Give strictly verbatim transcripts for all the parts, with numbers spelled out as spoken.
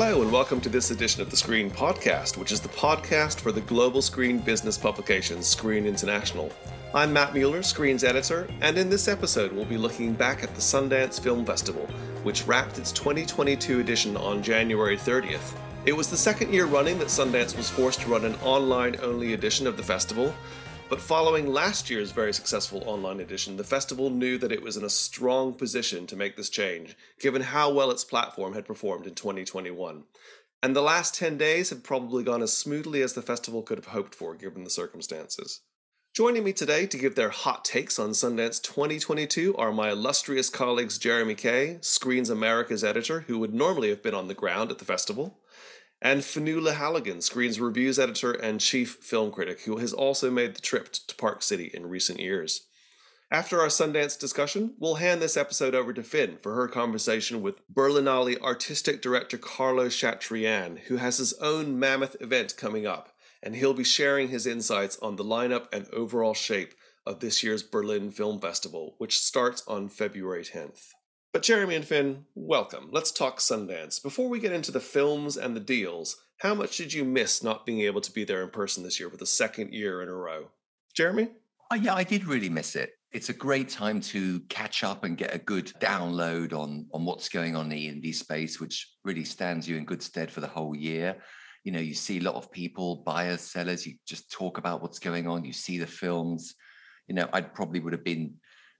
Hello and welcome to this edition of the Screen Podcast, which is the podcast for the global screen business publication Screen International. I'm Matt Mueller, Screen's editor, and in this episode we'll be looking back at the Sundance Film Festival, which wrapped its twenty twenty-two edition on January thirtieth. It was the second year running that Sundance was forced to run an online-only edition of the festival, but following last year's very successful online edition, the festival knew that it was in a strong position to make this change, given how well its platform had performed in twenty twenty-one. And the last ten days have probably gone as smoothly as the festival could have hoped for, given the circumstances. Joining me today to give their hot takes on Sundance twenty twenty-two are my illustrious colleagues Jeremy Kay, Screens America's editor, who would normally have been on the ground at the festival, and Fionnuala Halligan, Screen's reviews editor and chief film critic, who has also made the trip to Park City in recent years. After our Sundance discussion, we'll hand this episode over to Finn for her conversation with Berlinale artistic director Carlo Chatrian, who has his own mammoth event coming up, and he'll be sharing his insights on the lineup and overall shape of this year's Berlin Film Festival, which starts on February tenth. But Jeremy and Finn, welcome. Let's talk Sundance. Before we get into the films and the deals, how much did you miss not being able to be there in person this year for the second year in a row? Jeremy? Oh, yeah, I did really miss it. It's a great time to catch up and get a good download on, on what's going on in the indie space, which really stands you in good stead for the whole year. You know, you see a lot of people, buyers, sellers, you just talk about what's going on, you see the films. You know, I probably would have been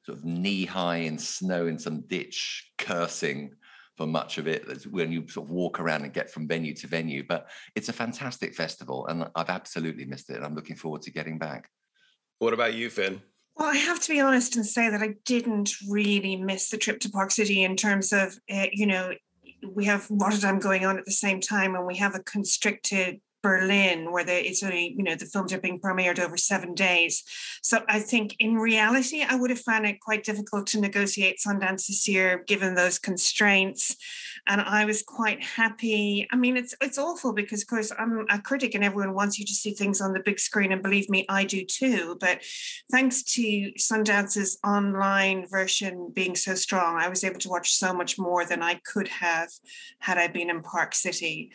sort of knee-high in snow in some ditch, cursing for much of it. That's when you sort of walk around and get from venue to venue. But it's a fantastic festival, and I've absolutely missed it, and I'm looking forward to getting back. What about you, Finn? Well, I have to be honest and say that I didn't really miss the trip to Park City in terms of, uh, you know, we have Rotterdam going on at the same time, and we have a constricted Berlin, where the, it's only, you know, the films are being premiered over seven days. So I think in reality, I would have found it quite difficult to negotiate Sundance this year, given those constraints. And I was quite happy. I mean, it's it's awful because, of course, I'm a critic and everyone wants you to see things on the big screen. And believe me, I do too. But thanks to Sundance's online version being so strong, I was able to watch so much more than I could have had I been in Park City.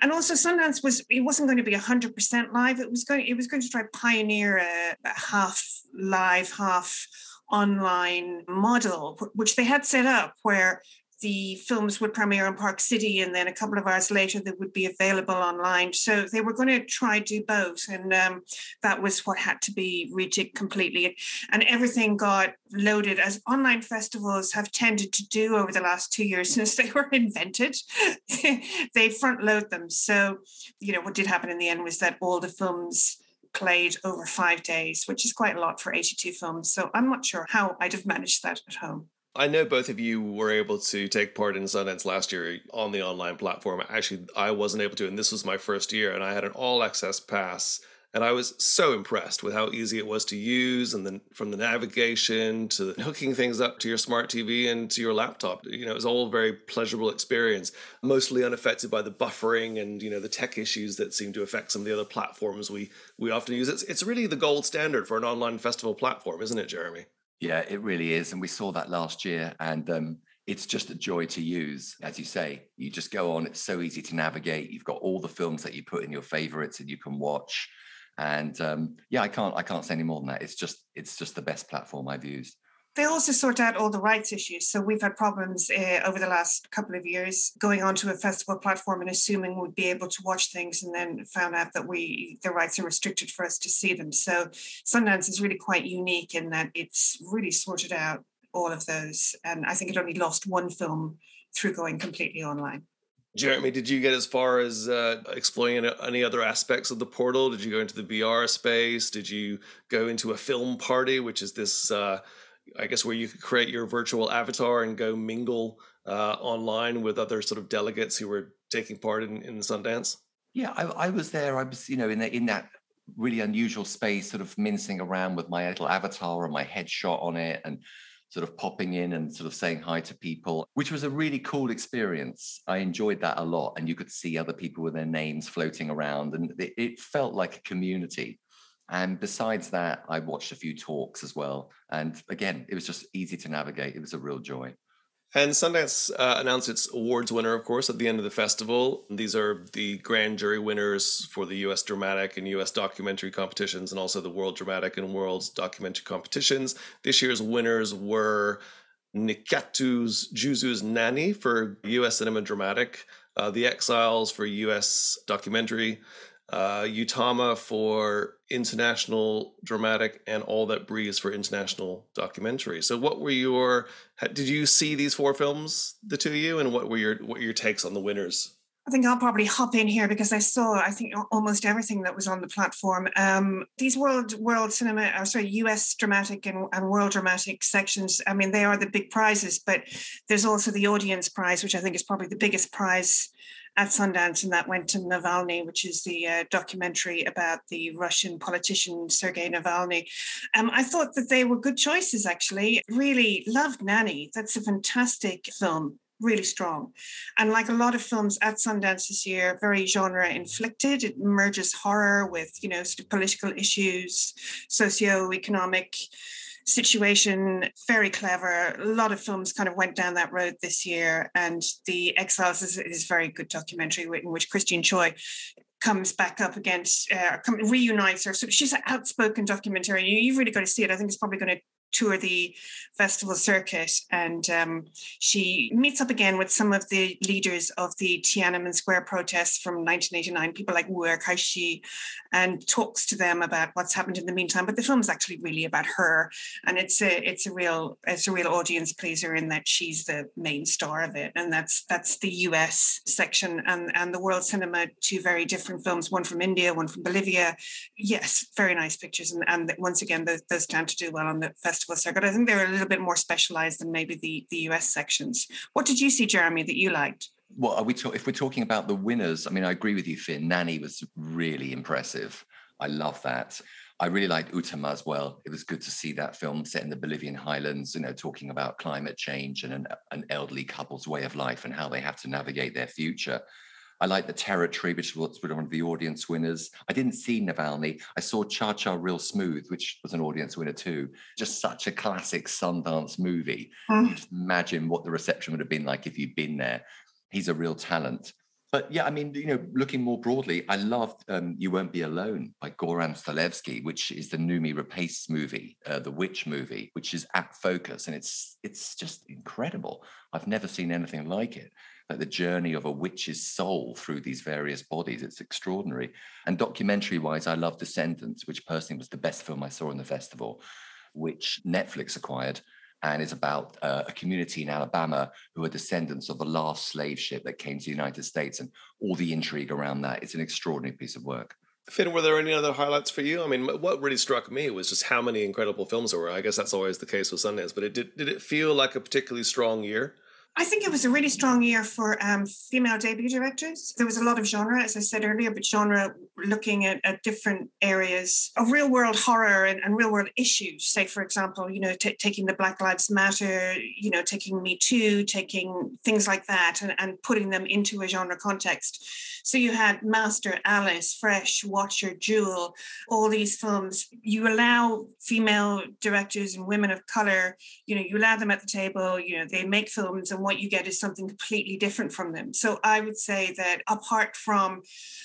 And also Sundance was, it wasn't going to be one hundred percent live. It was going, it was going to try to pioneer a, a half live, half online model, which they had set up where the films would premiere in Park City and then a couple of hours later they would be available online. So they were going to try do both, and um, that was what had to be rejigged completely. And everything got loaded, as online festivals have tended to do over the last two years since they were invented. They front load them. So, you know, what did happen in the end was that all the films played over five days, which is quite a lot for eighty-two films. So I'm not sure how I'd have managed that at home. I know both of you were able to take part in Sundance last year on the online platform. Actually, I wasn't able to, and this was my first year, and I had an all-access pass, and I was so impressed with how easy it was to use, and then from the navigation to hooking things up to your smart T V and to your laptop. You know, it was all a very pleasurable experience, mostly unaffected by the buffering and, you know, the tech issues that seem to affect some of the other platforms we, we often use. It's, it's really the gold standard for an online festival platform, isn't it, Jeremy? Yeah, it really is. And we saw that last year. And um, it's just a joy to use. As you say, you just go on. It's so easy to navigate. You've got all the films that you put in your favorites and you can watch. And um, yeah, I can't I can't say any more than that. It's just it's just the best platform I've used. They also sort out all the rights issues. So we've had problems uh, over the last couple of years going onto a festival platform and assuming we'd be able to watch things, and then found out that we the rights are restricted for us to see them. So Sundance is really quite unique in that it's really sorted out all of those. And I think it only lost one film through going completely online. Jeremy, did you get as far as uh, exploring any other aspects of the portal? Did you go into the V R space? Did you go into a film party, which is this... Uh, I guess where you could create your virtual avatar and go mingle uh, online with other sort of delegates who were taking part in, in Sundance? Yeah, I, I was there. I was, you know, in, the, in that really unusual space, sort of mincing around with my little avatar and my headshot on it and sort of popping in and sort of saying hi to people, which was a really cool experience. I enjoyed that a lot. And you could see other people with their names floating around. And it, it felt like a community. And besides that, I watched a few talks as well. And again, it was just easy to navigate. It was a real joy. And Sundance uh, announced its awards winner, of course, at the end of the festival. These are the grand jury winners for the U S dramatic and U S documentary competitions, and also the world dramatic and world documentary competitions. This year's winners were Nikatu Juzu's Nanny for U S cinema dramatic, uh, The Exiles for U S documentary, uh, Utama for international dramatic, and All That Breathes for international documentary. So what were your, did you see these four films, the two of you, and what were your, what were your takes on the winners? I think I'll probably hop in here because I saw, I think, almost everything that was on the platform. Um, these world world cinema, or sorry, U S dramatic and, and world dramatic sections, I mean, they are the big prizes, but there's also the audience prize, which I think is probably the biggest prize at Sundance, and that went to Navalny, which is the uh, documentary about the Russian politician Sergei Navalny. Um, I thought that they were good choices, actually. Really loved Nanny. That's a fantastic film. Really strong. And like a lot of films at Sundance this year, very genre inflicted. It merges horror with, you know, sort of political issues, socio-economic situation, very clever. A lot of films kind of went down that road this year, and The Exiles is, is a very good documentary in which Christine Choi comes back up against, uh, come, reunites her. So she's an outspoken documentarian. You, you've really got to see it. I think it's probably going to tour the festival circuit, and um, she meets up again with some of the leaders of the Tiananmen Square protests from nineteen eighty-nine, people like Wu'er Kaixi, and talks to them about what's happened in the meantime. But the film's actually really about her, and it's a it's a real it's a real audience pleaser in that she's the main star of it, and that's that's the U S section and and the world cinema. Two very different films, one from India, one from Bolivia. Yes, very nice pictures, and and once again those those tend to do well on the festival circuit. I think they're a little bit more specialized than maybe the, the U S sections. What did you see, Jeremy, that you liked? Well, are we talk- if we're talking about the winners, I mean, I agree with you, Finn. Nanny was really impressive. I love that. I really liked Utama as well. It was good to see that film set in the Bolivian highlands, you know, talking about climate change and an, an elderly couple's way of life and how they have to navigate their future. I like The Territory, which was one of the audience winners. I didn't see Navalny. I saw Cha Cha Real Smooth, which was an audience winner too. Just such a classic Sundance movie. Mm. You just imagine what the reception would have been like if you'd been there. He's a real talent. But yeah, I mean, you know, looking more broadly, I loved um, You Won't Be Alone by Goran Stolevski, which is the Noomi Rapace movie, uh, the Witch movie, which is at Focus. And it's it's just incredible. I've never seen anything like it. Like the journey of a witch's soul through these various bodies. It's extraordinary. And documentary-wise, I love Descendants, which personally was the best film I saw in the festival, which Netflix acquired, and is about uh, a community in Alabama who are descendants of the last slave ship that came to the United States, and all the intrigue around that. It's an extraordinary piece of work. Finn, were there any other highlights for you? I mean, what really struck me was just how many incredible films there were. I guess that's always the case with Sundance, but it did, did it feel like a particularly strong year? I think it was a really strong year for um, female debut directors. There was a lot of genre, as I said earlier, but genre looking at, at different areas of real world horror and, and real world issues. Say, for example, you know, t- taking the Black Lives Matter, you know, taking Me Too, taking things like that and, and putting them into a genre context. So you had Master, Alice, Fresh, Watcher, Jewel, all these films. You allow female directors and women of color, you know, you allow them at the table, you know, they make films, and what you get is something completely different from them. So I would say that apart from,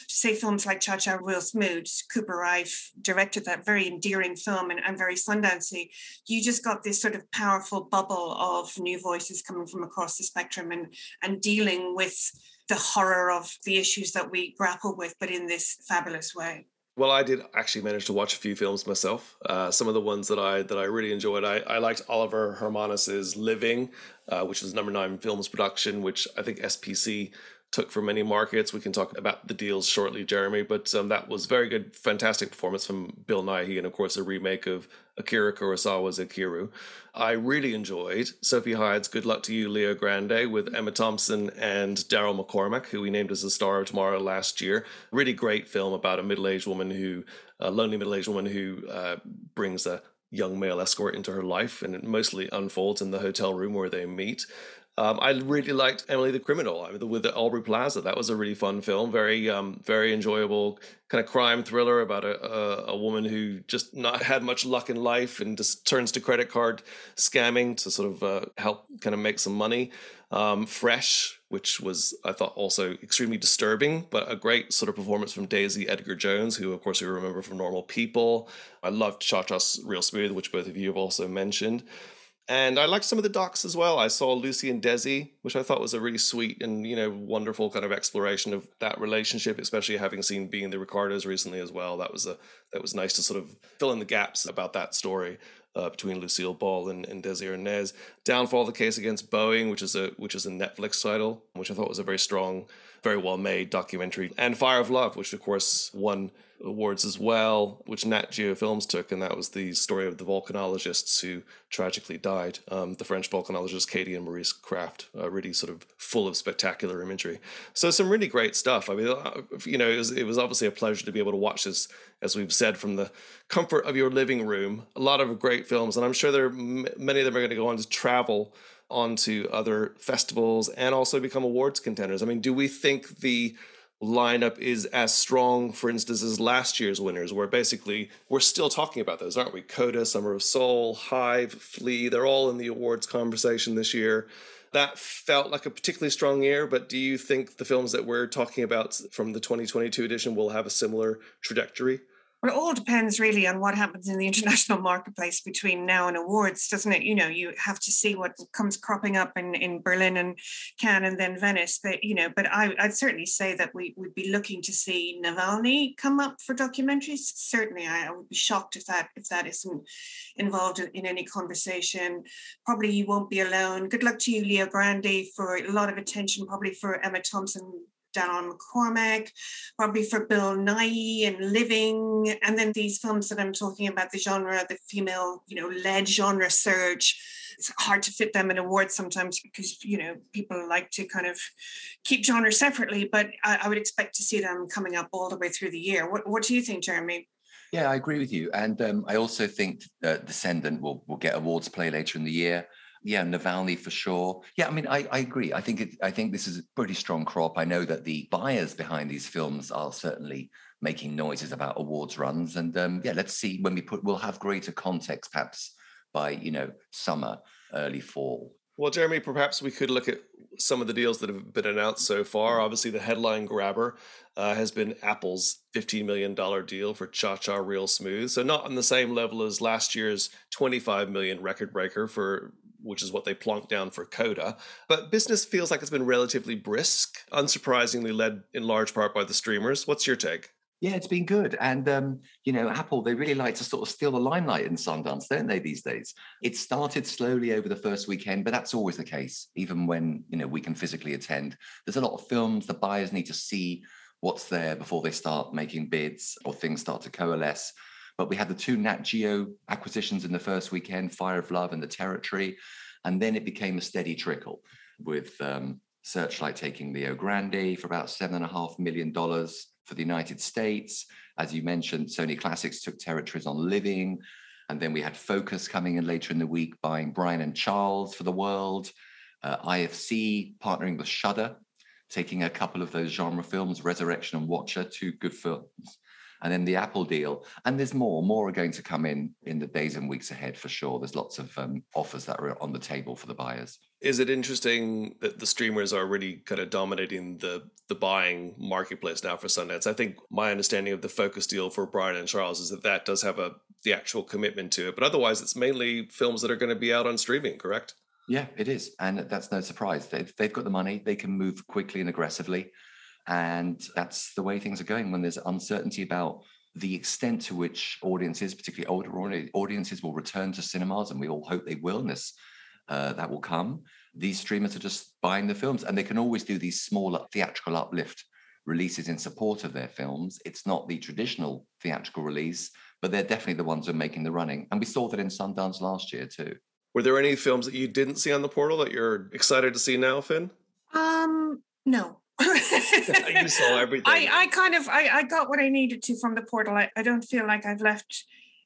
say, films like Cha Cha Real Smooth, Cooper Raiff directed that very endearing film and, and very Sundancey, you just got this sort of powerful bubble of new voices coming from across the spectrum and, and dealing with the horror of the issues that we grapple with, but in this fabulous way. Well, I did actually manage to watch a few films myself. Uh, some of the ones that I that I really enjoyed, I, I liked Oliver Hermanis's Living, uh, which was Number Nine Films production, which I think S P C took for many markets. We can talk about the deals shortly, Jeremy, but um, that was very good, fantastic performance from Bill Nighy, and of course a remake of Akira Kurosawa's Akiru. I really enjoyed Sophie Hyde's Good Luck to You, Leo Grande, with Emma Thompson and Daryl McCormack, who we named as the star of tomorrow last year. Really great film about a middle-aged woman who, a lonely middle-aged woman who uh, brings a young male escort into her life, and it mostly unfolds in the hotel room where they meet. Um, I really liked Emily the Criminal with the Aubrey Plaza. That was a really fun film, very, um, very enjoyable kind of crime thriller about a, a, a woman who just not had much luck in life and just turns to credit card scamming to sort of uh, help kind of make some money. Um, Fresh, which was, I thought, also extremely disturbing, but a great sort of performance from Daisy Edgar-Jones, who, of course, we remember from Normal People. I loved Cha Cha Real Smooth, which both of you have also mentioned. And I liked some of the docs as well. I saw Lucy and Desi, which I thought was a really sweet and, you know, wonderful kind of exploration of that relationship, especially having seen Being the Ricardos recently as well. That was a that was nice to sort of fill in the gaps about that story uh, between Lucille Ball and, and Desi Arnaz. Downfall: The Case Against Boeing, which is a which is a Netflix title, which I thought was a very strong, very well made documentary. And Fire of Love, which of course won awards as well, which Nat Geo Films took, and that was the story of the volcanologists who tragically died. Um, the French volcanologists Katie and Maurice Kraft, uh, really sort of full of spectacular imagery. So some really great stuff. I mean, you know, it was, it was obviously a pleasure to be able to watch this, as we've said, from the comfort of your living room. A lot of great films, and I'm sure there are m- many of them are going to go on to travel onto other festivals and also become awards contenders. I mean, do we think the lineup is as strong, for instance, as last year's winners, where basically we're still talking about those, aren't we? CODA, Summer of Soul, Hive, Flea, they're all in the awards conversation this year. That felt like a particularly strong year, but do you think the films that we're talking about from the twenty twenty-two edition will have a similar trajectory? Well, it all depends really on what happens in the international marketplace between now and awards, doesn't it? You know, you have to see what comes cropping up in, in Berlin and Cannes and then Venice. But, you know, but I, I'd certainly say that we would be looking to see Navalny come up for documentaries. Certainly, I, I would be shocked if that if that isn't involved in, in any conversation. Probably You Won't Be Alone. Good Luck to You, Leo Grande, for a lot of attention, probably for Emma Thompson, Daryl McCormack, probably for Bill Nighy and Living. And then these films that I'm talking about, the genre, the female, you know, led genre surge. It's hard to fit them in awards sometimes because, you know, people like to kind of keep genres separately, but I, I would expect to see them coming up all the way through the year. What, what do you think, Jeremy? Yeah, I agree with you. And um, I also think uh, Descendant will, will get awards play later in the year. Yeah, Navalny for sure. Yeah, I mean, I, I agree. I think it, I think this is a pretty strong crop. I know that the buyers behind these films are certainly making noises about awards runs. And um, yeah, let's see when we put, we'll have greater context perhaps by, you know, summer, early fall. Well, Jeremy, perhaps we could look at some of the deals that have been announced so far. Obviously, the headline grabber uh, has been Apple's fifteen million dollars deal for Cha Cha Real Smooth. So not on the same level as last year's twenty-five million dollars record breaker for, which is what they plonked down for CODA. But business feels like it's been relatively brisk, unsurprisingly led in large part by the streamers. What's your take? Yeah, it's been good. And, um, you know, Apple, they really like to sort of steal the limelight in Sundance, don't they, these days? It started slowly over the first weekend, but that's always the case, even when, you know, we can physically attend. There's a lot of films the buyers need to see what's there before they start making bids or things start to coalesce. But we had the two Nat Geo acquisitions in the first weekend, Fire of Love and The Territory. And then it became a steady trickle with um, Searchlight taking Leo Grande for about seven point five million dollars for the United States. As you mentioned, Sony Classics took Territories on Living. And then we had Focus coming in later in the week, buying Brian and Charles for the world. Uh, I F C partnering with Shudder, taking a couple of those genre films, Resurrection and Watcher, two good films. And then the Apple deal. And there's more. More are going to come in in the days and weeks ahead for sure. There's lots of um, offers that are on the table for the buyers. Is it interesting that the streamers are really kind of dominating the, the buying marketplace now for Sundance? I think my understanding of the Focus deal for Brian and Charles is that that does have a the actual commitment to it. But otherwise, it's mainly films that are going to be out on streaming, correct? Yeah, it is. And that's no surprise. They've, they've got the money. They can move quickly and aggressively. And that's the way things are going when there's uncertainty about the extent to which audiences, particularly older audiences, will return to cinemas, and we all hope they will, and this, uh, that will come. These streamers are just buying the films, and they can always do these smaller theatrical uplift releases in support of their films. It's not the traditional theatrical release, but they're definitely the ones who are making the running. And we saw that in Sundance last year too. Were there any films that you didn't see on the portal that you're excited to see now, Finn? Um, no. You saw everything. I, I kind of I, I got what I needed to from the portal. I, I don't feel like I've left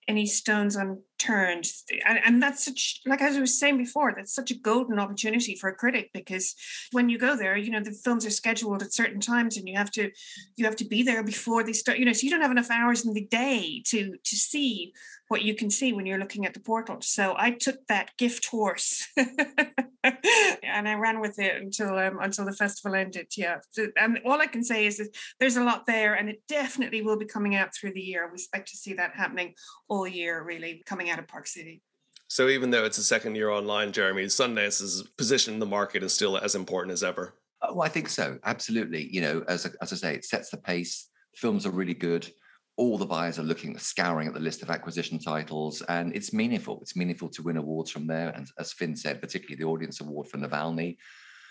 any stones un, turned, and, and that's such, like I was saying before, that's such a golden opportunity for a critic, because when you go there, you know, the films are scheduled at certain times and you have to you have to be there before they start, you know, so you don't have enough hours in the day to to see what you can see when you're looking at the portal. So I took that gift horse and I ran with it until um, until the festival ended. Yeah, and all I can say is that there's a lot there, and it definitely will be coming out through the year. We expect to see that happening all year, really, coming out of Park City. So even though it's a second year online, Jeremy, Sundance's position in the market is still as important as ever. Oh, I think so. Absolutely. You know, as, as I say, it sets the pace. Films are really good. All the buyers are looking, scouring at the list of acquisition titles, and it's meaningful. It's meaningful to win awards from there. And as Finn said, particularly the audience award for Navalny,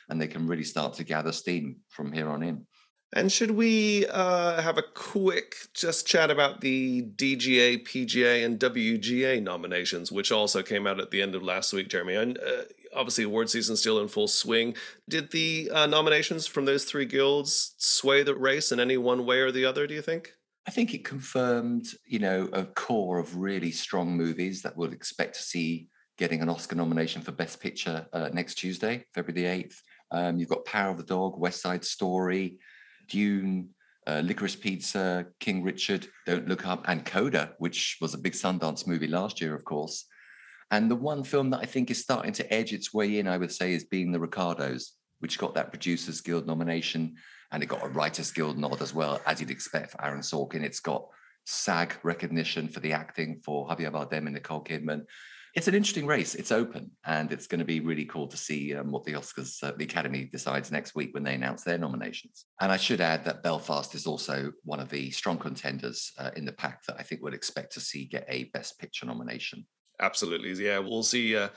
and they can really start to gather steam from here on in. And should we uh, have a quick just chat about the D G A, P G A, and W G A nominations, which also came out at the end of last week, Jeremy? And uh, obviously, award season's still in full swing. Did the uh, nominations from those three guilds sway the race in any one way or the other, do you think? I think it confirmed, you know, a core of really strong movies that we'll expect to see getting an Oscar nomination for Best Picture uh, next Tuesday, February the eighth. Um, you've got Power of the Dog, West Side Story, Dune, uh, Licorice Pizza, King Richard, Don't Look Up, and CODA, which was a big Sundance movie last year, of course. And the one film that I think is starting to edge its way in, I would say, is Being the Ricardos, which got that Producers Guild nomination, and it got a Writers Guild nod as well, as you'd expect for Aaron Sorkin. It's got SAG recognition for the acting for Javier Bardem and Nicole Kidman. It's an interesting race. It's open, and it's going to be really cool to see um, what the Oscars, uh, the Academy decides next week when they announce their nominations. And I should add that Belfast is also one of the strong contenders uh, in the pack that I think we'd expect to see get a Best Picture nomination. Absolutely. Yeah, we'll see uh,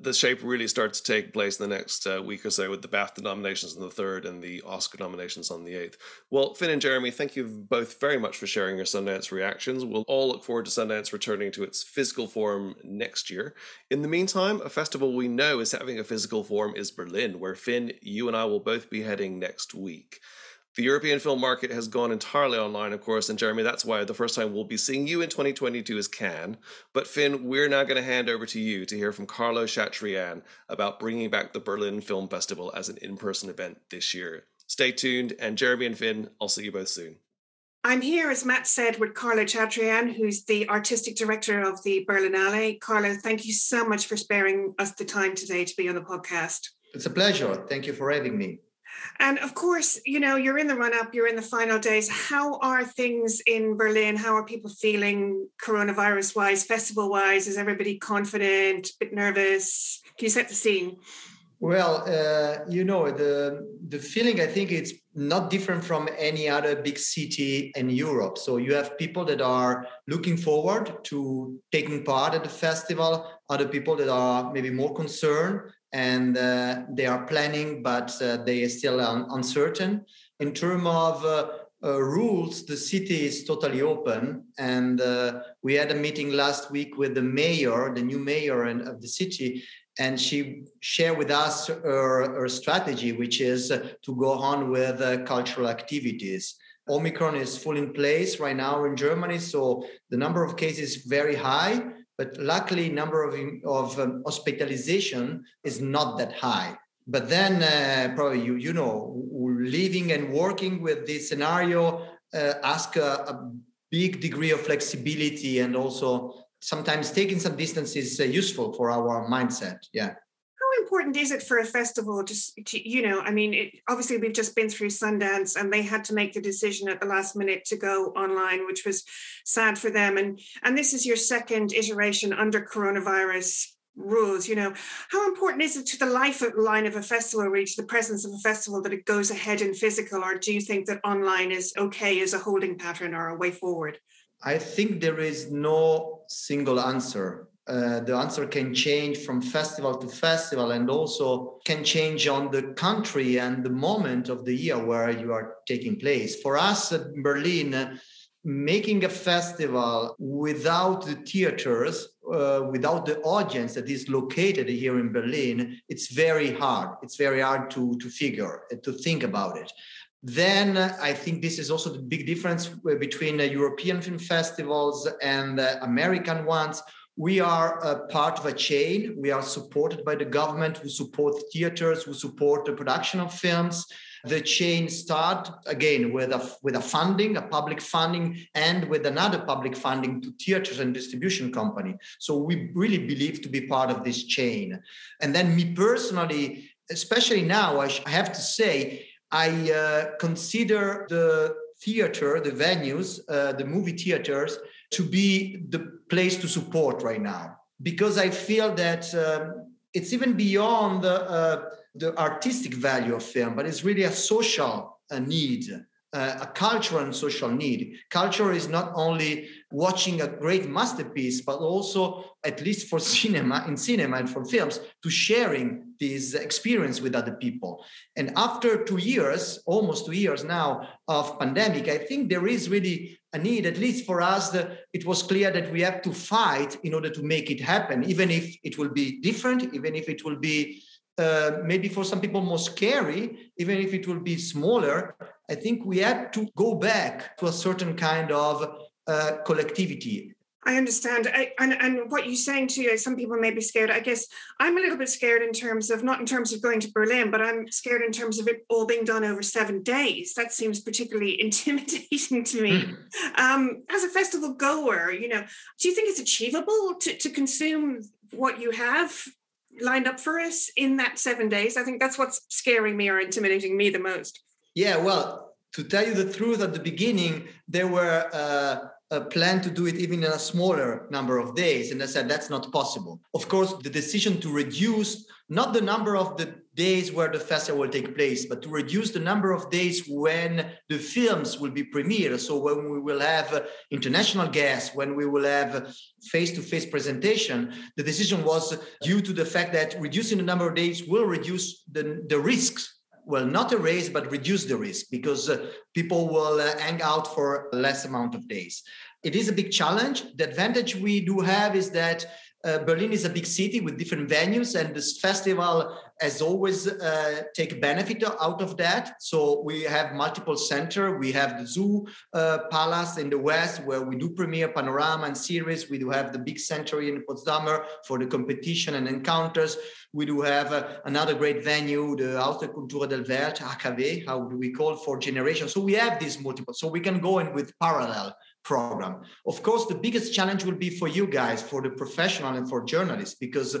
the shape really start to take place in the next uh, week or so, with the BAFTA nominations on the third and the Oscar nominations on the eighth. Well, Finn and Jeremy, thank you both very much for sharing your Sundance reactions. We'll all look forward to Sundance returning to its physical form next year. In the meantime, a festival we know is having a physical form is Berlin, where Finn, you and I will both be heading next week. The European film market has gone entirely online, of course, and Jeremy, that's why the first time we'll be seeing you in twenty twenty-two is Cannes. But Finn, we're now going to hand over to you to hear from Carlo Chatrian about bringing back the Berlin Film Festival as an in-person event this year. Stay tuned, and Jeremy and Finn, I'll see you both soon. I'm here, as Matt said, with Carlo Chatrian, who's the artistic director of the Berlinale. Carlo, thank you so much for sparing us the time today to be on the podcast. It's a pleasure. Thank you for having me. And of course, you know, you're in the run-up, you're in the final days. How are things in Berlin? How are people feeling coronavirus-wise, festival-wise? Is everybody confident, a bit nervous? Can you set the scene? Well, uh, you know, the, the feeling, I think it's not different from any other big city in Europe. So you have people that are looking forward to taking part at the festival, other people that are maybe more concerned, and uh, they are planning, but uh, they are still un- uncertain. In terms of uh, uh, rules, the city is totally open. And uh, we had a meeting last week with the mayor, the new mayor in, of the city, and she shared with us her, her strategy, which is to go on with uh, cultural activities. Omicron is full in place right now in Germany, so the number of cases is very high. But luckily, number of, of um, hospitalization is not that high. But then uh, probably, you, you know, living and working with this scenario uh, ask a, a big degree of flexibility, and also sometimes taking some distance is uh, useful for our mindset. Yeah. How important is it for a festival just to, you know, I mean, it, obviously we've just been through Sundance, and they had to make the decision at the last minute to go online, which was sad for them. And and this is your second iteration under coronavirus rules, you know. How important is it to the lifeline of a festival, reach the presence of a festival, that it goes ahead in physical, or do you think that online is okay as a holding pattern or a way forward? I think there is no single answer. Uh, the answer can change from festival to festival, and also can change on the country and the moment of the year where you are taking place. For us at Berlin, making a festival without the theaters, uh, without the audience that is located here in Berlin, it's very hard. It's very hard to, to figure, to think about it. Then uh, I think this is also the big difference between uh, European film festivals and uh, American ones, We are a part of a chain. We are supported by the government, who support theaters, who support the production of films. The chain start again with a, with a funding, a public funding, and with another public funding to theaters and distribution company. So we really believe to be part of this chain. And then me personally, especially now, I have to say, I uh, consider the theater, the venues, uh, the movie theaters to be the place to support right now, because I feel that um, it's even beyond the, uh, the artistic value of film, but it's really a social uh, need, uh, a cultural and social need. Culture is not only watching a great masterpiece, but also, at least for cinema, in cinema and for films, to sharing this experience with other people. And after two years, almost two years now of pandemic, I think there is really a need, at least for us, that it was clear that we have to fight in order to make it happen, even if it will be different, even if it will be Uh, maybe for some people more scary, even if it will be smaller. I think we have to go back to a certain kind of uh, collectivity. I understand. I, and, and what you're saying too, some people may be scared. I guess I'm a little bit scared in terms of, not in terms of going to Berlin, but I'm scared in terms of it all being done over seven days. That seems particularly intimidating to me. Mm. Um, as a festival goer, you know, do you think it's achievable to, to consume what you have lined up for us in that seven days? I think that's what's scaring me or intimidating me the most. Yeah, well, to tell you the truth, at the beginning, there were uh, a plan to do it even in a smaller number of days. And I said, that's not possible. Of course, the decision to reduce, not the number of the days where the festival will take place, but to reduce the number of days when the films will be premiered. So when we will have international guests, when we will have face-to-face presentation, the decision was due to the fact that reducing the number of days will reduce the, the risks. Well, not erase, but reduce the risk, because uh, people will uh, hang out for less amount of days. It is a big challenge. The advantage we do have is that Uh, Berlin is a big city with different venues, and this festival has always uh, take benefit out of that. So we have multiple centers. We have the Zoo uh, Palace in the West, where we do premiere Panorama and series. We do have the big center in Potsdamer for the competition and encounters. We do have uh, another great venue, the Haus der Kultur der Welt, A K W, how do we call, for generations. So we have these multiple, so we can go in with parallel program. Of course, the biggest challenge will be for you guys, for the professional and for journalists, because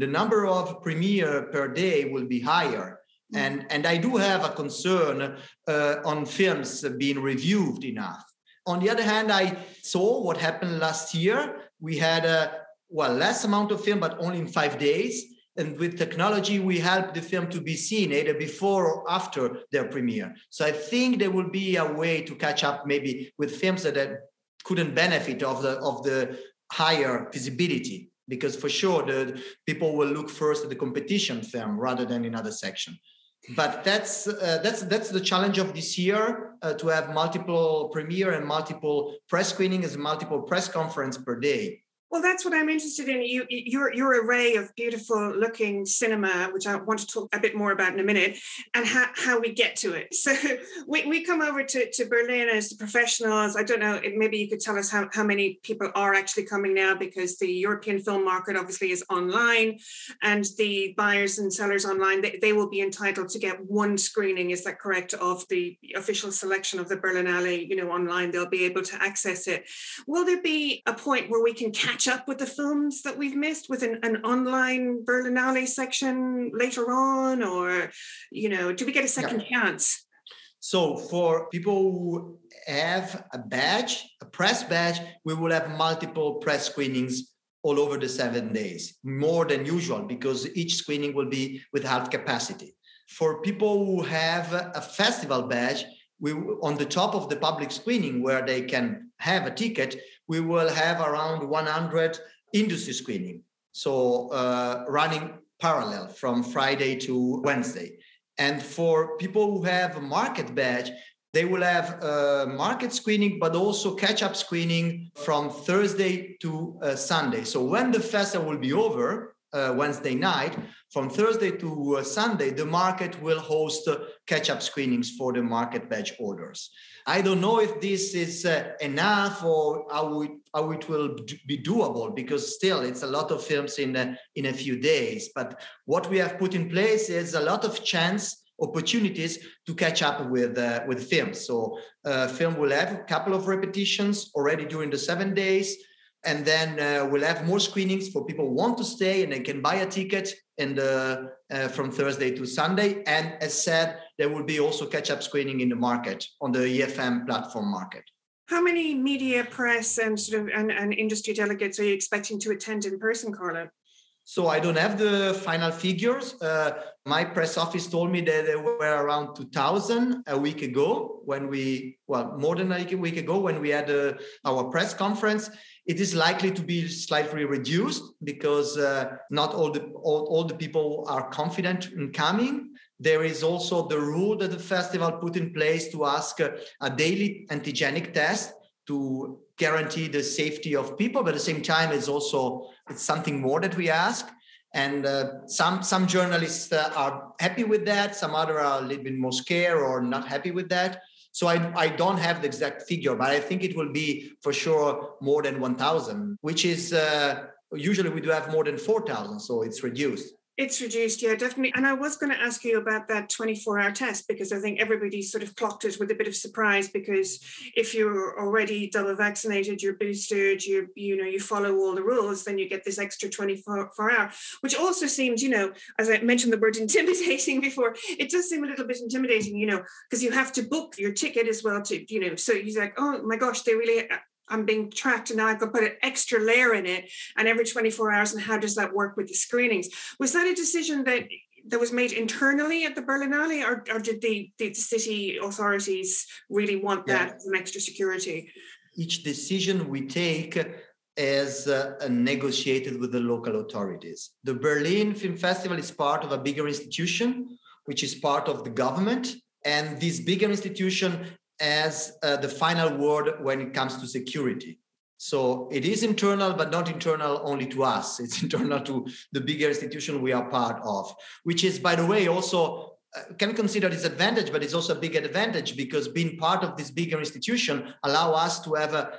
the number of premiere per day will be higher. Mm. And, and I do have a concern uh, on films being reviewed enough. On the other hand, I saw what happened last year. We had a, well, less amount of film, but only in five days. And with technology, we help the film to be seen either before or after their premiere. So I think there will be a way to catch up maybe with films that couldn't benefit of the, of the higher visibility, because for sure the people will look first at the competition film rather than in other section. But that's uh, that's that's the challenge of this year, uh, to have multiple premiere and multiple press screenings and multiple press conference per day. Well, that's what I'm interested in. You, your, your array of beautiful looking cinema, which I want to talk a bit more about in a minute, and how, how we get to it. So we, we come over to, to Berlin as the professionals. I don't know, maybe you could tell us how, how many people are actually coming now, because the European film market obviously is online, and the buyers and sellers online, they, they will be entitled to get one screening, is that correct, of the official selection of the Berlinale, you know, online. They'll be able to access it. Will there be a point where we can catch up with the films that we've missed with an, an online Berlinale section later on? Or, you know, do we get a second yeah. chance? So for people who have a badge, a press badge, we will have multiple press screenings all over the seven days, more than usual, because each screening will be with half capacity. For people who have a festival badge, we, on the top of the public screening where they can have a ticket, we will have around one hundred industry screening. So uh, running parallel from Friday to Wednesday. And for people who have a market badge, they will have uh, market screening, but also catch-up screening from Thursday to uh, Sunday. So when the festival will be over, uh, Wednesday night, from Thursday to uh, Sunday, the market will host uh, catch-up screenings for the market batch orders. I don't know if this is uh, enough or how it, how it will be doable, because still it's a lot of films in a, in a few days. But what we have put in place is a lot of chance opportunities to catch up with uh, with films. So uh, film will have a couple of repetitions already during the seven days. And then uh, we'll have more screenings for people who want to stay and they can buy a ticket in the, uh, from Thursday to Sunday. And as said, there will be also catch-up screening in the market, on the E F M platform market. How many media, press and sort of and, and industry delegates are you expecting to attend in person, Carlo? So I don't have the final figures. Uh, my press office told me that there were around two thousand a week ago when we, well, more than a week ago when we had uh, our press conference. It is likely to be slightly reduced because uh, not all the all, all the people are confident in coming. There is also the rule that the festival put in place to ask a, a daily antigenic test to guarantee the safety of people, but at the same time, it's also it's something more that we ask. And uh, some some journalists uh, are happy with that. Some other are a little bit more scared or not happy with that. So I, I don't have the exact figure, but I think it will be for sure more than one thousand, which is uh, usually we do have more than four thousand. So it's reduced. It's reduced, yeah, definitely. And I was going to ask you about that twenty-four hour test, because I think everybody sort of clocked it with a bit of surprise, because if you're already double vaccinated, you're boosted, you you know, you follow all the rules, then you get this extra twenty-four hour, which also seems, you know, as I mentioned the word intimidating before, it does seem a little bit intimidating, you know, because you have to book your ticket as well to, you know, so you're like, oh my gosh, they really... I'm being tracked and now I've got to put an extra layer in it and every twenty-four hours. And how does that work with the screenings? Was that a decision that, that was made internally at the Berlinale, or, or did the, the city authorities really want that yeah. as an extra security? Each decision we take is uh, negotiated with the local authorities. The Berlin Film Festival is part of a bigger institution, which is part of the government. And this bigger institution as uh, the final word when it comes to security. So it is internal, but not internal only to us. It's internal to the bigger institution we are part of, which is, by the way, also uh, can consider disadvantage, but it's also a big advantage, because being part of this bigger institution allow us to have a,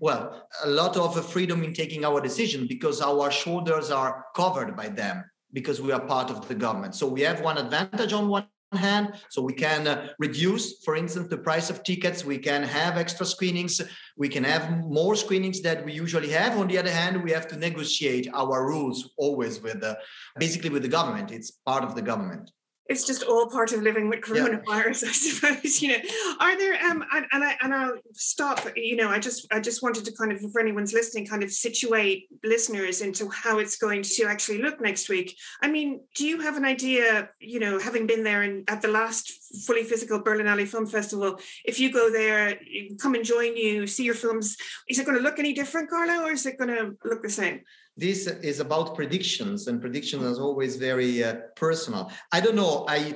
well, a lot of freedom in taking our decision, because our shoulders are covered by them, because we are part of the government. So we have one advantage on one hand, so we can uh, reduce, for instance, the price of tickets, we can have extra screenings, we can have more screenings that we usually have. On the other hand, we have to negotiate our rules always with uh, basically with the government. It's part of the government. It's just all part of living with coronavirus, yeah. I suppose, you know. Are there, um, and, and, I, and I'll stop, you know, I just I just wanted to kind of, for anyone's listening, kind of situate listeners into how it's going to actually look next week. I mean, do you have an idea, you know, having been there in, at the last fully physical Berlinale Film Festival, if you go there, come and join you, see your films, is it going to look any different, Carlo, or is it going to look the same? This is about predictions, and predictions are always very uh, personal. I don't know. I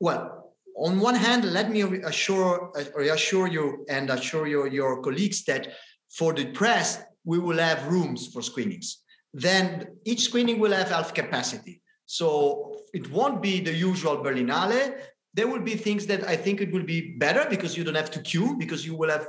well, on one hand, let me assure, reassure you and assure your, your colleagues that for the press, we will have rooms for screenings. Then each screening will have half capacity. So it won't be the usual Berlinale. There will be things that I think it will be better, because you don't have to queue, because you will have,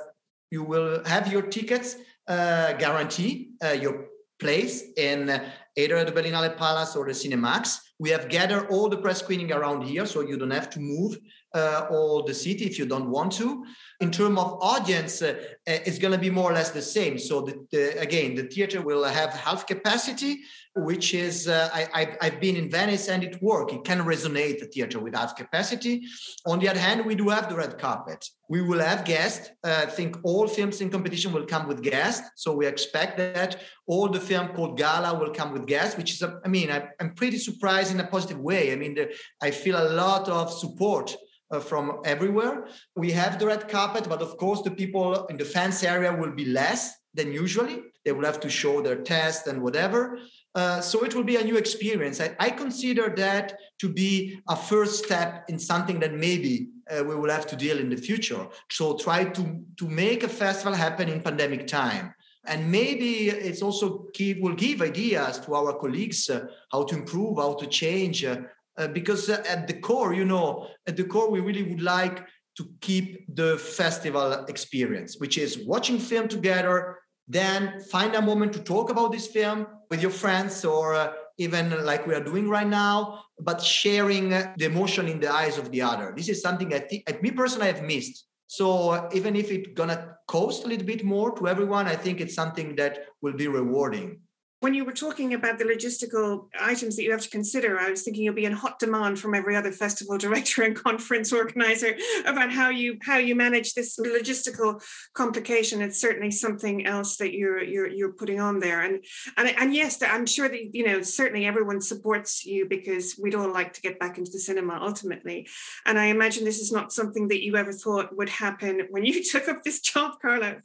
you will have your tickets uh, guaranteed, uh, your place in uh, either the Berlinale Palace or the Cinemax. We have gathered all the press screening around here, so you don't have to move uh, all the city if you don't want to. In terms of audience, uh, it's going to be more or less the same. So the, the, again, the theater will have half capacity, which is, uh, I, I, I've been in Venice and it worked. It can resonate, the theater, with half capacity. On the other hand, we do have the red carpet. We will have guests. Uh, I think all films in competition will come with guests. So we expect that all the film called Gala will come with guests, which is, a, I mean, I, I'm pretty surprised in a positive way. I mean, the, I feel a lot of support uh, from everywhere. We have the red carpet, but of course the people in the fans area will be less than usually. They will have to show their test and whatever. Uh, so it will be a new experience. I, I consider that to be a first step in something that maybe uh, we will have to deal in the future. So try to, to make a festival happen in pandemic time. And maybe it's also give, will give ideas to our colleagues uh, how to improve, how to change, uh, uh, because uh, at the core, you know, at the core, we really would like to keep the festival experience, which is watching film together, then find a moment to talk about this film with your friends or uh, even like we are doing right now, but sharing the emotion in the eyes of the other. This is something I think, me personally, I've missed. So even if it's going to cost a little bit more to everyone, I think it's something that will be rewarding. When you were talking about the logistical items that you have to consider, I was thinking you'll be in hot demand from every other festival director and conference organizer about how you how you manage this logistical complication. It's certainly something else that you're you're you're putting on there. And and and yes, I'm sure that you know certainly everyone supports you because we'd all like to get back into the cinema ultimately. And I imagine this is not something that you ever thought would happen when you took up this job, Carlo.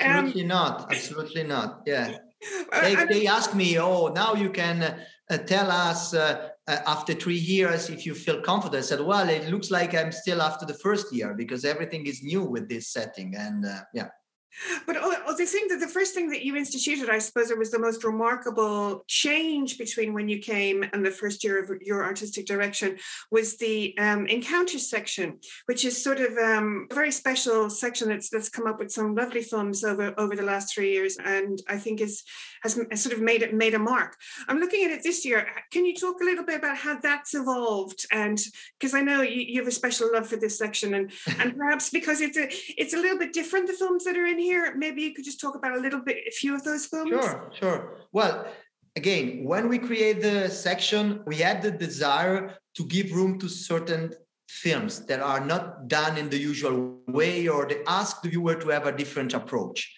Absolutely um, not. Absolutely not. Yeah. They, they ask me, oh, now you can uh, tell us uh, uh, after three years if you feel confident. I said, well, it looks like I'm still after the first year because everything is new with this setting. And uh, yeah. But oh, the thing that the first thing that you instituted, I suppose, was the most remarkable change between when you came and the first year of your artistic direction was the um, encounter section, which is sort of um, a very special section that's that's come up with some lovely films over, over the last three years, and I think is has sort of made it made a mark. I'm looking at it this year. Can you talk a little bit about how that's evolved? And because I know you, you have a special love for this section, and and perhaps because it's a it's a little bit different, the films that are in here, maybe you could just talk about a little bit, a few of those films. Sure, sure. Well, again, when we create the section, we had the desire to give room to certain films that are not done in the usual way, or they ask the viewer to have a different approach.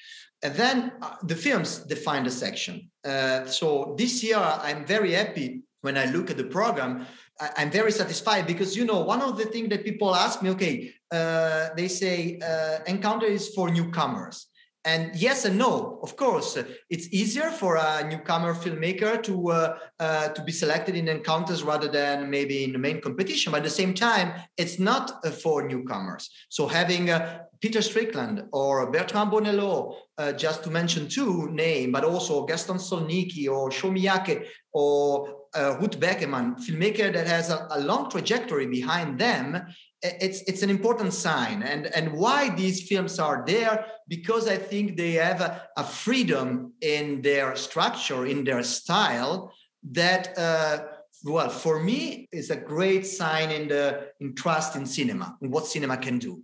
And then uh, the films define the section. Uh, so this year, I'm very happy when I look at the program. I- I'm very satisfied because, you know, one of the things that people ask me, okay, Uh, they say uh, encounter is for newcomers. And yes and no, of course, it's easier for a newcomer filmmaker to uh, uh, to be selected in encounters rather than maybe in the main competition. But at the same time, it's not uh, for newcomers. So having uh, Peter Strickland or Bertrand Bonello, uh, just to mention two names, but also Gaston Solnicki or Sho Miyake or uh, Ruth Beckerman, filmmaker that has a, a long trajectory behind them. It's it's an important sign. And, and why these films are there? Because I think they have a, a freedom in their structure, in their style, that, uh, well, for me, is a great sign in the in trust in cinema, in what cinema can do.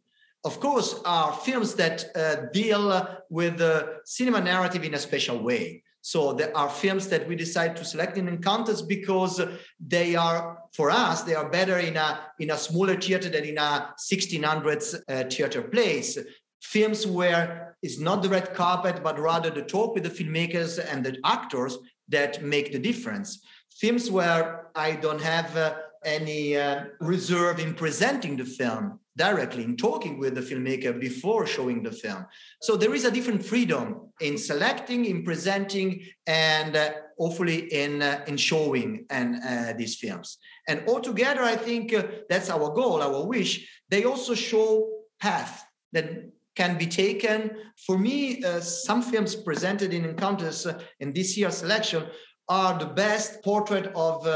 Of course, are films that uh, deal with the cinema narrative in a special way. So there are films that we decide to select in encounters because they are, for us, they are better in a in a smaller theater than in a sixteen hundreds uh, theater place. Films where it's not the red carpet, but rather the talk with the filmmakers and the actors that make the difference. Films where I don't have uh, any uh, reserve in presenting the film directly, in talking with the filmmaker before showing the film. So there is a different freedom in selecting, in presenting, and uh, hopefully in uh, in showing and uh, these films. And altogether, I think uh, that's our goal, our wish. They also show path that can be taken. For me, uh, some films presented in Encounters uh, in this year's selection are the best portrait of uh,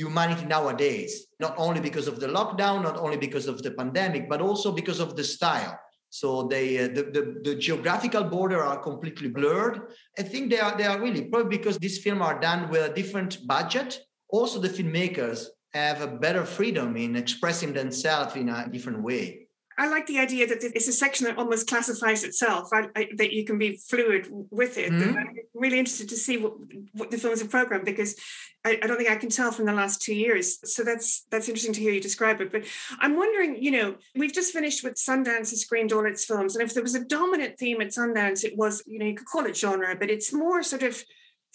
humanity nowadays, not only because of the lockdown, not only because of the pandemic, but also because of the style. So they, uh, the, the, the geographical border are completely blurred. I think they are, they are really, probably because these films are done with a different budget. Also, the filmmakers have a better freedom in expressing themselves in a different way. I like the idea that it's a section that almost classifies itself, I, I, that you can be fluid with it. Mm-hmm. I'm really interested to see what, what the films are programmed because I, I don't think I can tell from the last two years. So that's that's interesting to hear you describe it. But I'm wondering, you know, we've just finished with Sundance has screened all its films. And if there was a dominant theme at Sundance, it was, you know, you could call it genre, but it's more sort of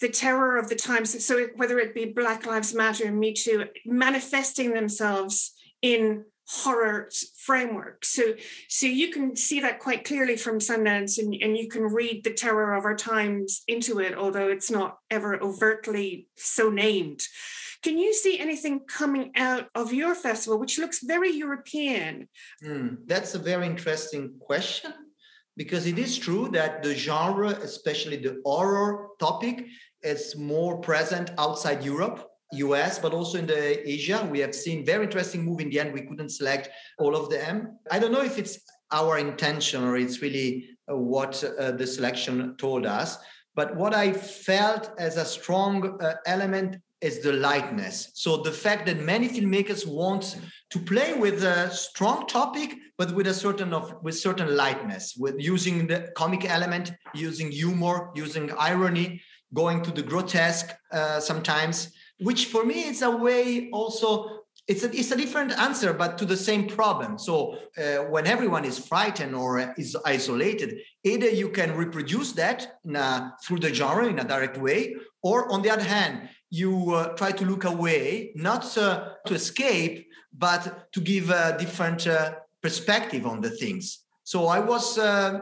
the terror of the times. So whether it be Black Lives Matter, Me Too, manifesting themselves in horror framework. So so you can see that quite clearly from Sundance, and, and you can read the terror of our times into it, although it's not ever overtly so named. Can you see anything coming out of your festival, which looks very European? Mm, that's a very interesting question. because it is true that the genre, especially the horror topic, is more present outside Europe, U S, but also in the Asia. We have seen very interesting movies. In the end, we couldn't select all of them. I don't know if it's our intention or it's really what uh, the selection told us. But what I felt as a strong uh, element is the lightness. So the fact that many filmmakers want to play with a strong topic, but with a certain of with certain lightness, with using the comic element, using humor, using irony, going to the grotesque uh, sometimes, which for me is a way also, it's a, it's a different answer, but to the same problem. So uh, when everyone is frightened or is isolated, either you can reproduce that in a, through the genre in a direct way, or on the other hand, you uh, try to look away, not uh, to escape, but to give a different uh, perspective on the things. So I was uh,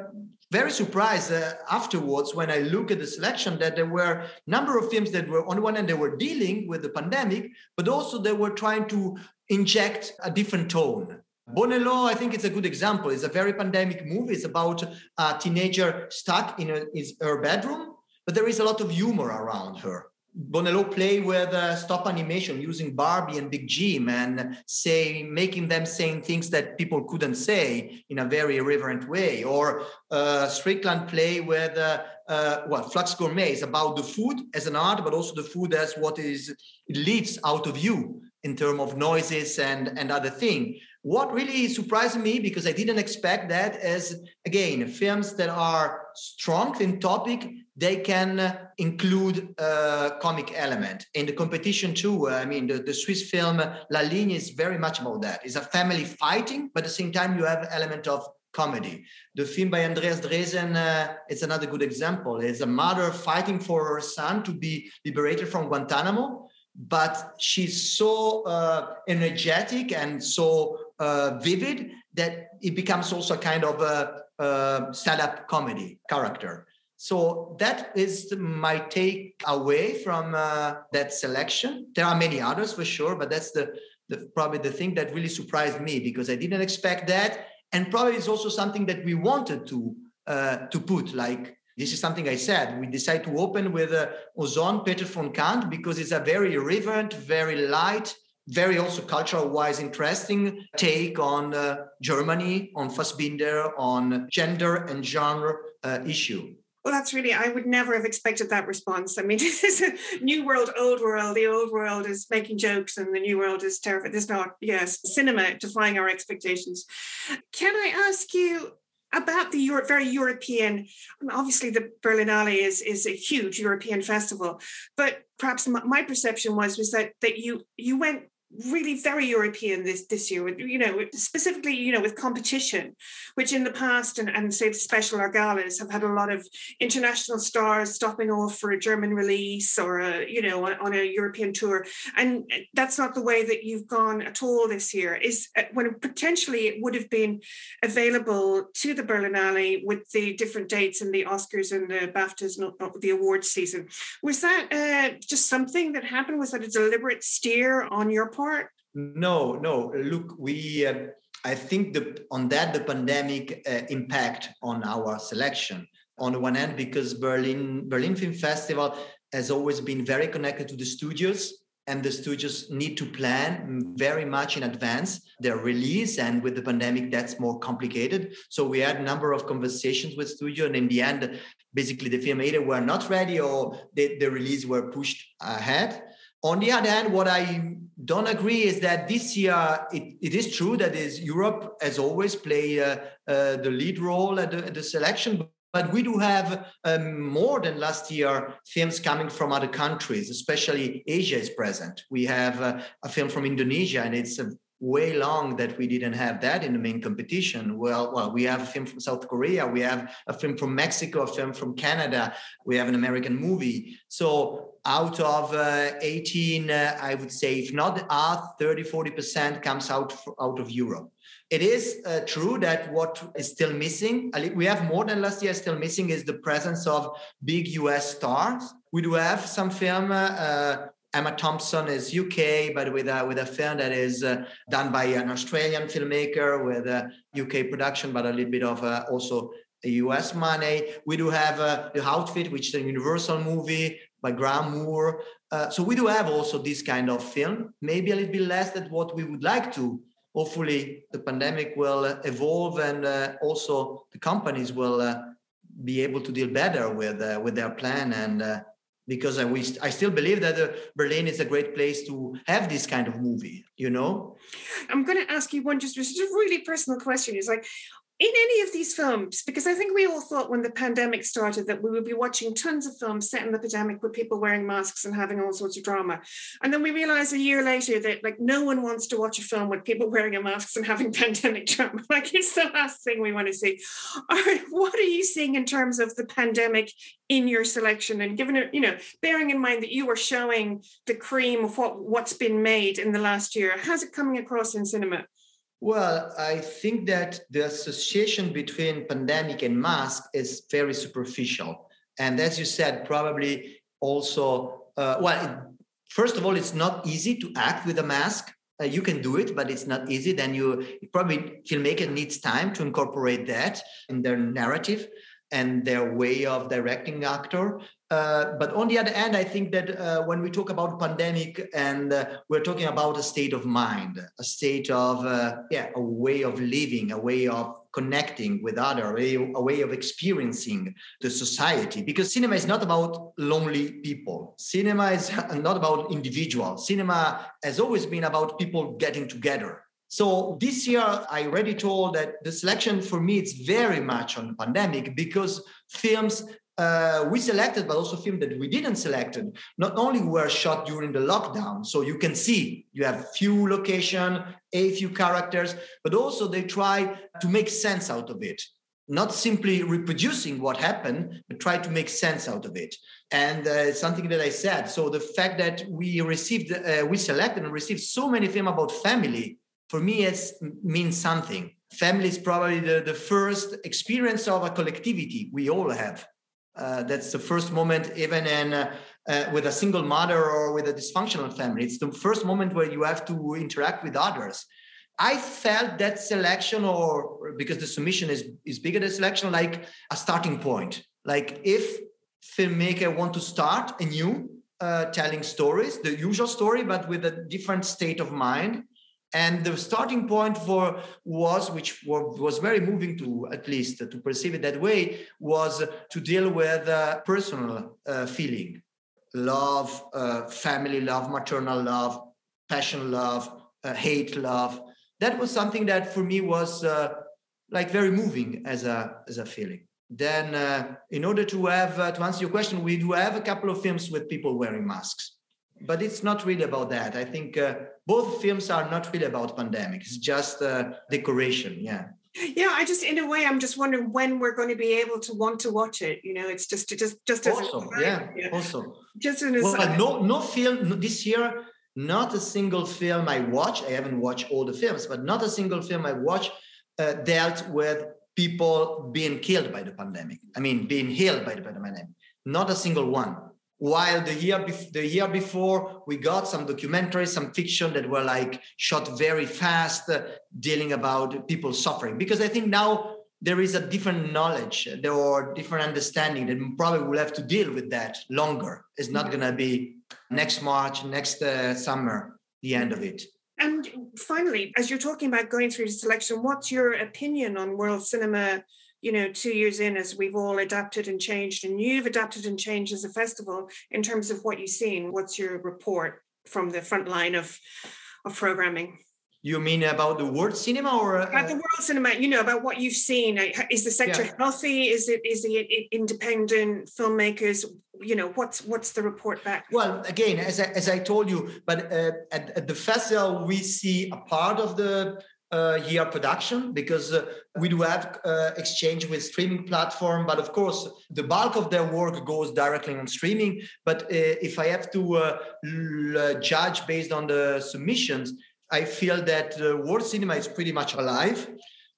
very surprised uh, afterwards when I look at the selection that there were a number of films that were, on one hand, they were dealing with the pandemic, but also they were trying to inject a different tone. Bonello, I think it's a good example. It's a very pandemic movie. It's about a teenager stuck in a, his, her bedroom, but there is a lot of humor around her. Bonello play with uh, stop animation using Barbie and Big Jim and say, making them saying things that people couldn't say in a very irreverent way. Or uh, Strickland play with, uh, uh, well, Flux Gourmet is about the food as an art, but also the food as what is it leaves out of you in terms of noises and, and other things. What really surprised me, because I didn't expect that, is, again, films that are strong in topic, they can include a comic element. In the competition too, I mean, the, the Swiss film La Ligne is very much about that. It's a family fighting, but at the same time, you have an element of comedy. The film by Andreas Dresen, uh, it's another good example. It's a mother fighting for her son to be liberated from Guantanamo, but she's so uh, energetic and so uh, vivid that it becomes also a kind of a, a stand-up comedy character. So that is my take away from uh, that selection. There are many others for sure, but that's the, the probably the thing that really surprised me, because I didn't expect that. And probably it's also something that we wanted to uh, to put, like, this is something I said. We decided to open with uh, Ozon, Peter von Kant, because it's a very irreverent, very light, very also cultural-wise interesting take on uh, Germany, on Fassbinder, on gender and genre uh, issue. Well, that's really, I would never have expected that response. I mean, this is a new world, old world. The old world is making jokes and the new world is terrified. There's not, yes, cinema defying our expectations. Can I ask you about the Euro- very European, obviously the Berlinale is, is a huge European festival, but perhaps my perception was, was that, that you, you went really very European this, this year, you know, specifically, you know, with competition, which in the past, and, and say the special Argalas have had a lot of international stars stopping off for a German release or, a, you know, on, on a European tour. And that's not the way that you've gone at all this year, is when potentially it would have been available to the Berlinale with the different dates and the Oscars and the BAFTAs, not, not the awards season. Was that uh, just something that happened? Was that a deliberate steer on your part? No, no. Look, we. Uh, I think the, on that the pandemic uh, impact on our selection. On the one hand, because Berlin Berlin Film Festival has always been very connected to the studios, and the studios need to plan very much in advance their release. And with the pandemic, that's more complicated. So we had a number of conversations with studio, and in the end, basically the film either were not ready or they, the release were pushed ahead. On the other hand, what I don't agree is that this year, it, it is true that is Europe has always played uh, uh, the lead role at the, at the selection, but we do have um, more than last year films coming from other countries, especially Asia is present. We have uh, a film from Indonesia, and it's a way long that we didn't have that in the main competition. Well, well, we have a film from South Korea, we have a film from Mexico, a film from Canada, we have an American movie. So out of uh, eighteen, uh, I would say, if not half, thirty, forty percent comes out, f- out of Europe. It is uh, true that what is still missing, we have more than last year still missing, is the presence of big U S stars. We do have some film, uh, uh, Emma Thompson is U K, but with a, with a film that is uh, done by an Australian filmmaker with a U K production, but a little bit of uh, also the U S money. We do have uh, The Outfit, which is a Universal movie by Graham Moore. Uh, so we do have also this kind of film, maybe a little bit less than what we would like to. Hopefully the pandemic will evolve, and uh, also the companies will uh, be able to deal better with uh, with their plan. And uh, because I, we st- I still believe that uh, Berlin is a great place to have this kind of movie, you know? I'm going to ask you one just, just a really personal question. It's like, in any of these films, because I think we all thought when the pandemic started that we would be watching tons of films set in the pandemic with people wearing masks and having all sorts of drama. And then we realized a year later that, like, no one wants to watch a film with people wearing masks and having pandemic drama. Like, it's the last thing we want to see. Right, what are you seeing in terms of the pandemic in your selection? And given it, you know, bearing in mind that you were showing the cream of what, what's been made in the last year, how's it coming across in cinema? Well, I think that the association between pandemic and mask is very superficial. And as you said, probably also, uh, well, first of all, it's not easy to act with a mask. Uh, you can do it, but it's not easy. Then you probably filmmaker needs time to incorporate that in their narrative and their way of directing actor. Uh, but on the other hand, I think that uh, when we talk about pandemic, and uh, we're talking about a state of mind, a state of, uh, yeah, a way of living, a way of connecting with other, a, a way of experiencing the society. Because cinema is not about lonely people. Cinema is not about individuals. Cinema has always been about people getting together. So this year, I already told that the selection for me, it's very much on the pandemic, because films uh, we selected, but also films that we didn't select, not only were shot during the lockdown. So you can see you have few locations, a few characters, but also they try to make sense out of it. Not simply reproducing what happened, but try to make sense out of it. And uh, something that I said, so the fact that we received, uh, we selected and received so many films about family, for me, it means something. Family is probably the, the first experience of a collectivity we all have. Uh, that's the first moment, even in, uh, uh, with a single mother or with a dysfunctional family. It's the first moment where you have to interact with others. I felt that selection, or because the submission is, is bigger than selection, like a starting point. Like if filmmaker want to start anew uh, telling stories, the usual story, but with a different state of mind. And the starting point for was, which was very moving to, at least to perceive it that way, was to deal with uh, personal uh, feeling, love, uh, family love, maternal love, passion love, uh, hate love. That was something that for me was uh, like very moving as a, as a feeling. Then uh, in order to have, uh, to answer your question, we do have a couple of films with people wearing masks. But it's not really about that. I think uh, both films are not really about pandemic. It's just uh, decoration, yeah. Yeah, I just, in a way, I'm just wondering when we're going to be able to want to watch it. You know, it's just, just, just as also, a, yeah, yeah, also. Just an aside. Well, no, no film no, this year. Not a single film I watch. I haven't watched all the films, but not a single film I watch uh, dealt with people being killed by the pandemic. I mean, being healed by the pandemic. Not a single one. While the year, bef- the year before, we got some documentaries, some fiction that were like shot very fast, uh, dealing about people suffering. Because I think now there is a different knowledge, there are different understanding that we probably will have to deal with that longer. It's not going to be next March, next uh, summer, the end of it. And finally, as you're talking about going through the selection, what's your opinion on world cinema? You know, two years in, as we've all adapted and changed, and you've adapted and changed as a festival in terms of what you've seen. What's your report from the front line of, of programming? You mean about the world cinema, or uh, about the world cinema? You know, about what you've seen. Is the sector yeah. healthy? Is it is the independent filmmakers? You know, what's what's the report back? Well, again, as I, as I told you, but uh, at, at the festival we see a part of the. Uh, year production, because uh, we do have uh, exchange with streaming platform, but of course the bulk of their work goes directly on streaming. But uh, if I have to uh, l- judge based on the submissions, I feel that uh, world cinema is pretty much alive.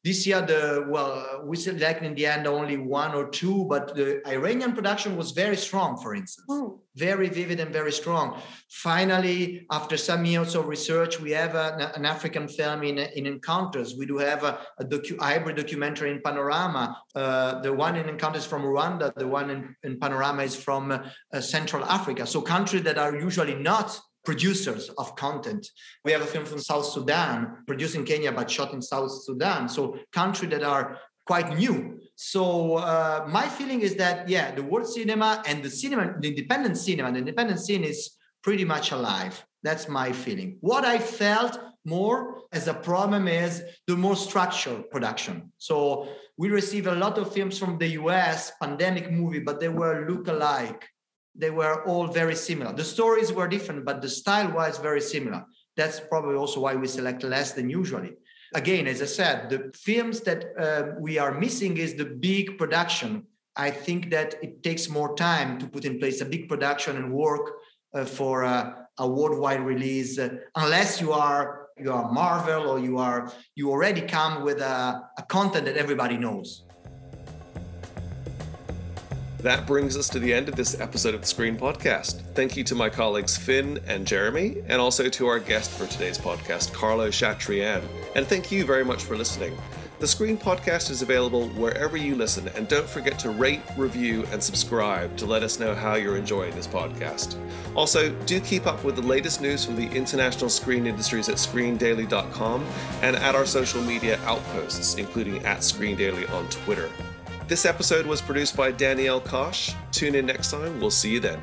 This year, the well, we select in the end only one or two, but the Iranian production was very strong, for instance. Oh. Very vivid and very strong. Finally, after some years of research, we have a, an African film in, in Encounters. We do have a, a docu- hybrid documentary in Panorama. Uh, the one in Encounters from Rwanda, the one in, in Panorama is from uh, Central Africa. So countries that are usually not producers of content. We have a film from South Sudan, produced in Kenya, but shot in South Sudan. So countries that are quite new. So uh, my feeling is that, yeah, the world cinema and the cinema, the independent cinema, the independent scene is pretty much alive. That's my feeling. What I felt more as a problem is the more structured production. So we receive a lot of films from the U S, pandemic movie, but they were look-alike. They were all very similar. The stories were different, but the style-wise very similar. That's probably also why we select less than usually. Again, as I said, the films that uh, we are missing is the big production. I think that it takes more time to put in place a big production and work uh, for uh, a worldwide release, uh, unless you are you are Marvel or you are you already come with a, a content that everybody knows. That brings us to the end of this episode of The Screen Podcast. Thank you to my colleagues Finn and Jeremy, and also to our guest for today's podcast, Carlo Chatrian. And thank you very much for listening. The Screen Podcast is available wherever you listen, and don't forget to rate, review, and subscribe to let us know how you're enjoying this podcast. Also, do keep up with the latest news from the international screen industries at screen daily dot com and at our social media outposts, including at Screen Daily on Twitter. This episode was produced by Danielle Kosh. Tune in next time. We'll see you then.